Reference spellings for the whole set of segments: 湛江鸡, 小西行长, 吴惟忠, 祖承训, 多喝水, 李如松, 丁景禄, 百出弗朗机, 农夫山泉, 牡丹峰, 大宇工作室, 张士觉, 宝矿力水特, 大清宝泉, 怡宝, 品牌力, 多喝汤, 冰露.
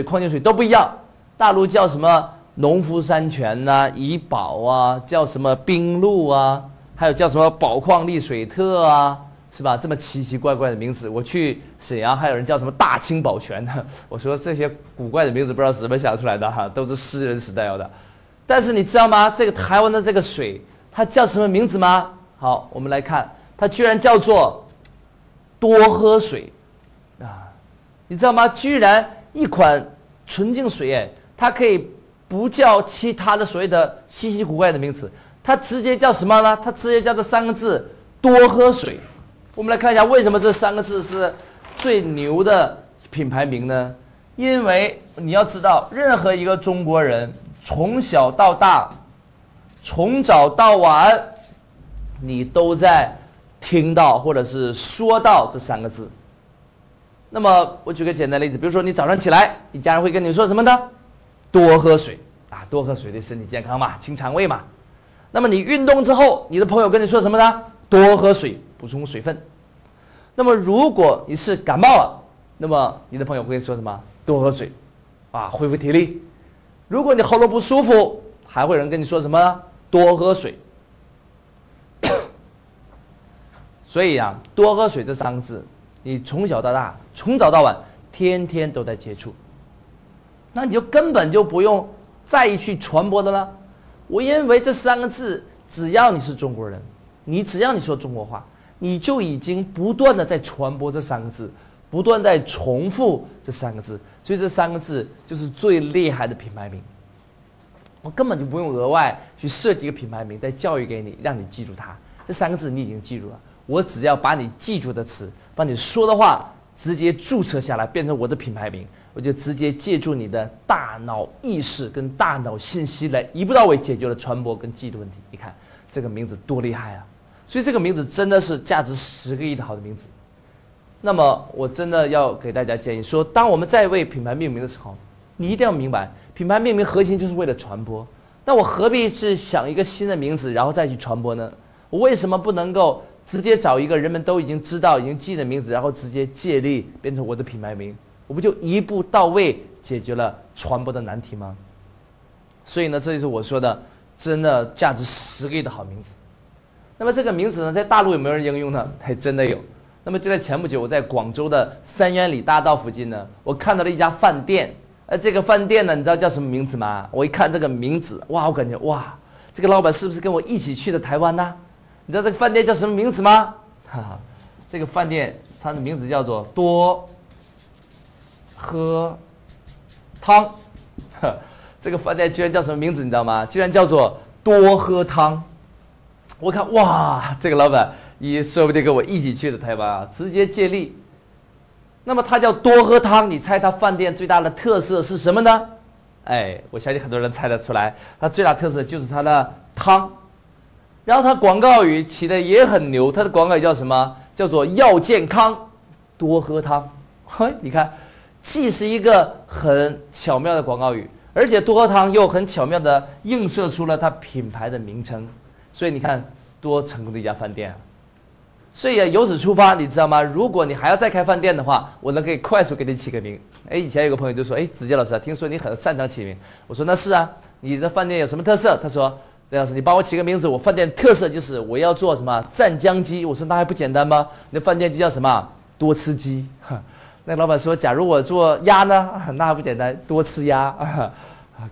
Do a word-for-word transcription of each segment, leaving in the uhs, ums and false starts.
水、矿泉水都不一样。大陆叫什么农夫山泉呐、啊、怡宝啊，叫什么冰露啊，还有叫什么宝矿力水特啊，是吧？这么奇奇怪怪的名字，我去沈阳还有人叫什么大清宝泉呢。我说这些古怪的名字不知道是怎么想出来的哈，都是诗人时代的。但是你知道吗？这个台湾的这个水，它叫什么名字吗？好，我们来看，它居然叫做多喝水啊！你知道吗？居然一款纯净水，哎，它可以不叫其他的所谓的稀奇古怪的名词，它直接叫什么呢？它直接叫这三个字“多喝水”。我们来看一下，为什么这三个字是最牛的品牌名呢？因为你要知道，任何一个中国人从小到大，从早到晚，你都在听到或者是说到这三个字。那么我举个简单例子，比如说你早上起来，你家人会跟你说什么呢？多喝水啊，多喝水对身体健康嘛，清肠胃嘛。那么你运动之后，你的朋友跟你说什么呢？多喝水，补充水分。那么如果你是感冒了，那么你的朋友会说什么？多喝水啊，恢复体力。如果你喉咙不舒服，还会有人跟你说什么呢？多喝水。所以啊，多喝水这三个字，你从小到大，从早到晚，天天都在接触，那你就根本就不用在意去传播的了。我认为这三个字，只要你是中国人，你只要你说中国话，你就已经不断的在传播这三个字，不断在重复这三个字。所以这三个字就是最厉害的品牌名。我根本就不用额外去设计一个品牌名，再教育给你，让你记住它。这三个字你已经记住了。我只要把你记住的词，把你说的话直接注册下来，变成我的品牌名，我就直接借助你的大脑意识跟大脑信息来一步到位解决了传播跟记忆的问题。你看这个名字多厉害啊！所以这个名字真的是价值十个亿的好的名字。那么我真的要给大家建议说，当我们在为品牌命名的时候，你一定要明白，品牌命名核心就是为了传播。那我何必是想一个新的名字然后再去传播呢？我为什么不能够直接找一个人们都已经知道、已经记得名字，然后直接借力变成我的品牌名，我不就一步到位解决了传播的难题吗？所以呢，这就是我说的，真的价值十个亿的好名字。那么这个名字呢，在大陆有没有人应用呢？还真的有。那么就在前不久，我在广州的三元里大道附近呢，我看到了一家饭店。呃，这个饭店呢，你知道叫什么名字吗？我一看这个名字，哇，我感觉哇，这个老板是不是跟我一起去的台湾呢？你知道这个饭店叫什么名字吗？哈哈，这个饭店它的名字叫做多喝汤。这个饭店居然叫什么名字？你知道吗？居然叫做多喝汤。我看哇，这个老板也说不定跟我一起去的台湾啊，直接借力。那么它叫多喝汤，你猜它饭店最大的特色是什么呢？哎，我相信很多人猜得出来，它最大特色就是它的汤。然后它广告语起的也很牛，它的广告语叫什么？叫做要健康，多喝汤。嘿，你看，既是一个很巧妙的广告语，而且多喝汤又很巧妙的映射出了它品牌的名称。所以你看，多成功的一家饭店啊！所以由此出发，你知道吗？如果你还要再开饭店的话，我能可以快速给你起个名。哎，以前有个朋友就说：“哎，子杰老师啊，听说你很擅长起名。”我说：“那是啊，你的饭店有什么特色？”他说：“这样子，你帮我起个名字，我饭店特色就是我要做什么湛江鸡。”我说那还不简单吗？你的饭店就叫什么多吃鸡。那老板说，假如我做鸭呢？那还不简单，多吃鸭。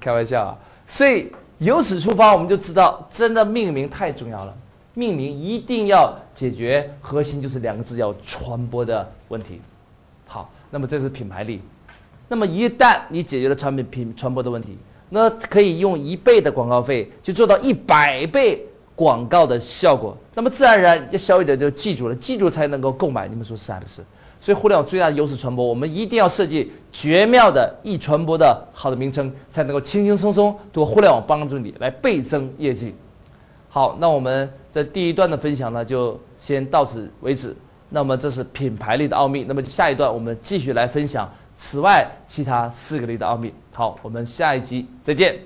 开玩笑啊！所以由此出发，我们就知道，真的命名太重要了。命名一定要解决核心就是两个字，要传播的问题。好，那么这是品牌力。那么一旦你解决了产品品传播的问题，那可以用一倍的广告费去做到一百倍广告的效果，那么自然而然消费者就记住了，记住才能够购买。你们说是还不是？所以互联网最大的优势传播，我们一定要设计绝妙的易传播的好的名称，才能够轻轻松松通过互联网帮助你来倍增业绩。好，那我们这第一段的分享呢，就先到此为止。那么这是品牌力的奥秘，那么下一段我们继续来分享此外其他四个力的奥秘。好，我们下一集再见。